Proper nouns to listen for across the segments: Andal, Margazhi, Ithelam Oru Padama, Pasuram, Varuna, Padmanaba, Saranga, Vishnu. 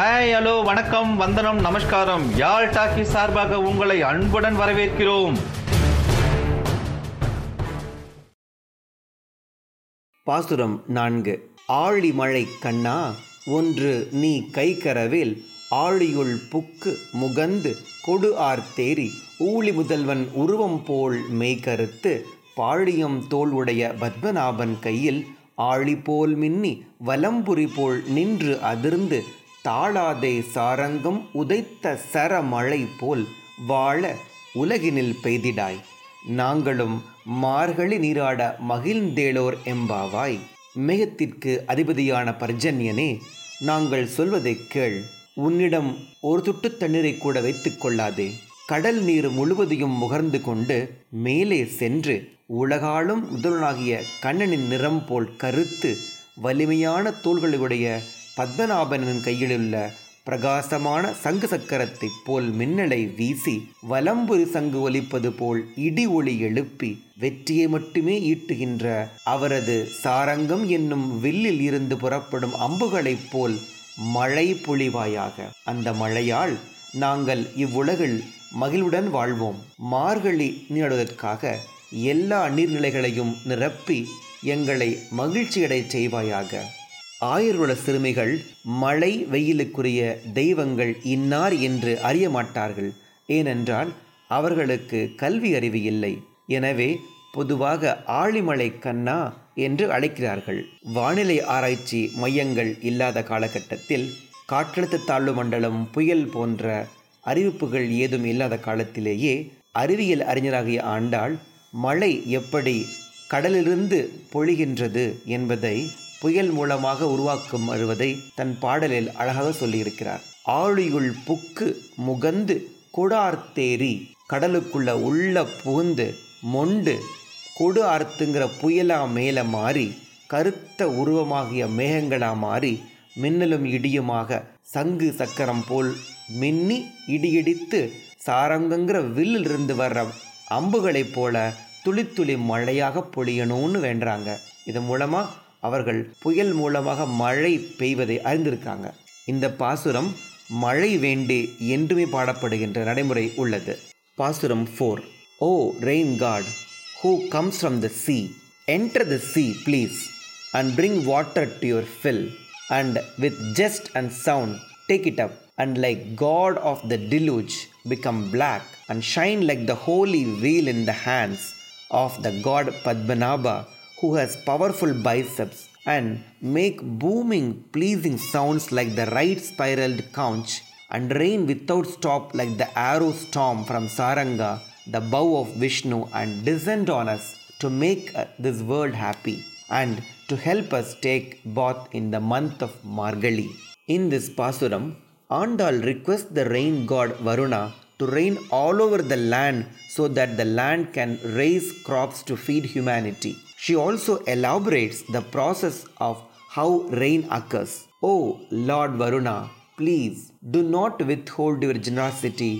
Hi, hello, வணக்கம், வந்தனம், நமஸ்காரம். யாழ் டாக்கி சார்பாக உங்களை அன்புடன் வரவேற்கிறோம். பாசுரம் 4. ஆழி மழை கண்ணா ஒன்று நீ கைக்கரவில் ஆழியுள் புக்கு முகந்து கொடு ஆர்த்தேரி ஊழி முதல்வன் உருவம் போல் மேய்கருத்து பாழியம் தோல் உடைய பத்மநாபன் கையில் ஆழி போல் மின்னி வலம்புரி போல் நின்று அதிர்ந்து தாளாதே சாரங்கம் உதைத்த சரமழை போல் வாழ உலகினில் பெய்திடாய். நாங்களும் மார்கழி நீராட மகிழ்ந்தேளோர் எம்பாவாய். மேகத்திற்கு அதிபதியான பர்ஜன்யனே, நாங்கள் சொல்வதை கேள். உன்னிடம் ஒரு துட்டு தண்ணீரை கூட வைத்து கொள்ளாதே. கடல் நீர் முழுவதையும் முகர்ந்து கொண்டு மேலே சென்று உலகாலும் முதல்வனாகிய கண்ணனின் நிறம் போல் கருத்து வலிமையான தோள்களுடைய பத்மநாபனின் கையிலுள்ள பிரகாசமான சங்கு சக்கரத்தை போல் மின்னலை வீசி வலம்புரி சங்கு ஒலிப்பது போல் இடி ஒளி எழுப்பி வெற்றியை மட்டுமே ஈட்டுகின்ற அவரது சாரங்கம் என்னும் வில்லில் இருந்து புறப்படும் அம்புகளைப் போல் மழை பொழிவாயாக. அந்த மழையால் நாங்கள் இவ்வுலகில் மகிழ்வுடன் வாழ்வோம். மார்கழி நீடுவதற்காக எல்லா நீர்நிலைகளையும் நிரப்பி எங்களை மகிழ்ச்சியடை செய்வாயாக. ஆயர்குல சிறுமிகள் மழை வெயிலுக்குரிய தெய்வங்கள் இன்னார் என்று அறிய மாட்டார்கள். ஏனென்றால் அவர்களுக்கு கல்வி அறிவு இல்லை. எனவே பொதுவாக ஆழிமலை கண்ணா என்று அழைக்கிறார்கள். வானிலை ஆராய்ச்சி மையங்கள் இல்லாத காலகட்டத்தில், காற்றழுத்த தாழ்வு மண்டலம், புயல் போன்ற அறிவிப்புகள் ஏதும் இல்லாத காலத்திலேயே அறிவியல் அறிஞராகிய ஆண்டாள் மழை எப்படி கடலிலிருந்து பொழிகின்றது என்பதை புயல் மூலமாக உருவாக்கும் வருவதை தன் பாடலில் அழகாக சொல்லியிருக்கிறார். ஆழியுள் புக்கு முகந்து கொடார்த்தேரி, கடலுக்குள்ள உள்ள புகுந்து மொண்டு கொடு ஆர்த்துங்கிற புயலா மேலே மாறி கருத்த உருவமாகிய மேகங்களா மாறி மின்னலும் இடியுமாக சங்கு சக்கரம் போல் மின்னி இடியிடித்து சாரங்கிற வில்லிலிருந்து வர்ற அம்புகளைப் போல துளித்துளி மழையாக பொழியணும்னு வேண்டுறாங்க. இதன் மூலமாக அவர்கள் புயல் மூலமாக மழை பெய்வதை அறிந்திருக்காங்க. இந்த பாசுரம் மழை வேண்டி என்றுமே பாடப்படுகின்ற நடைமுறை உள்ளது. பாசுரம் 4. O rain god who comes from the sea, enter the sea please and bring water to your fill and with just and sound take it up and like god of the deluge become black and shine like the holy wheel in the hands of the god Padmanabha who has powerful biceps and make booming pleasing sounds like the right spiraled conch and rain without stop like the arrow storm from Saranga, the bow of Vishnu, and descend on us to make this world happy and to help us take bath in the month of Margazhi. In this Pasuram, Andal requests the rain god Varuna to rain all over the land so that the land can raise crops to feed humanity. She also elaborates the process of how rain occurs. Oh Lord Varuna, please do not withhold your generosity,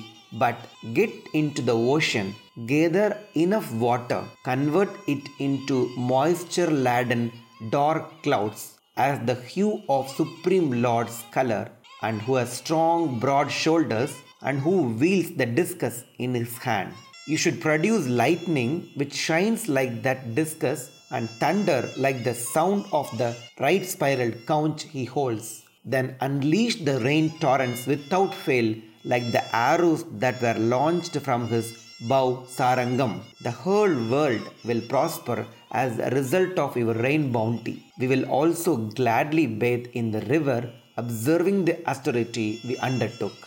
but get into the ocean, gather enough water, convert it into moisture-laden dark clouds as the hue of Supreme Lord's color, and who has strong broad shoulders and who wields the discus in his hand. You should produce lightning which shines like that discus and thunder like the sound of the right spiraled conch he holds. Then unleash the rain torrents without fail like the arrows that were launched from his bow sarangam. The whole world will prosper as a result of your rain bounty. We will also gladly bathe in the river, observing the austerity we undertook.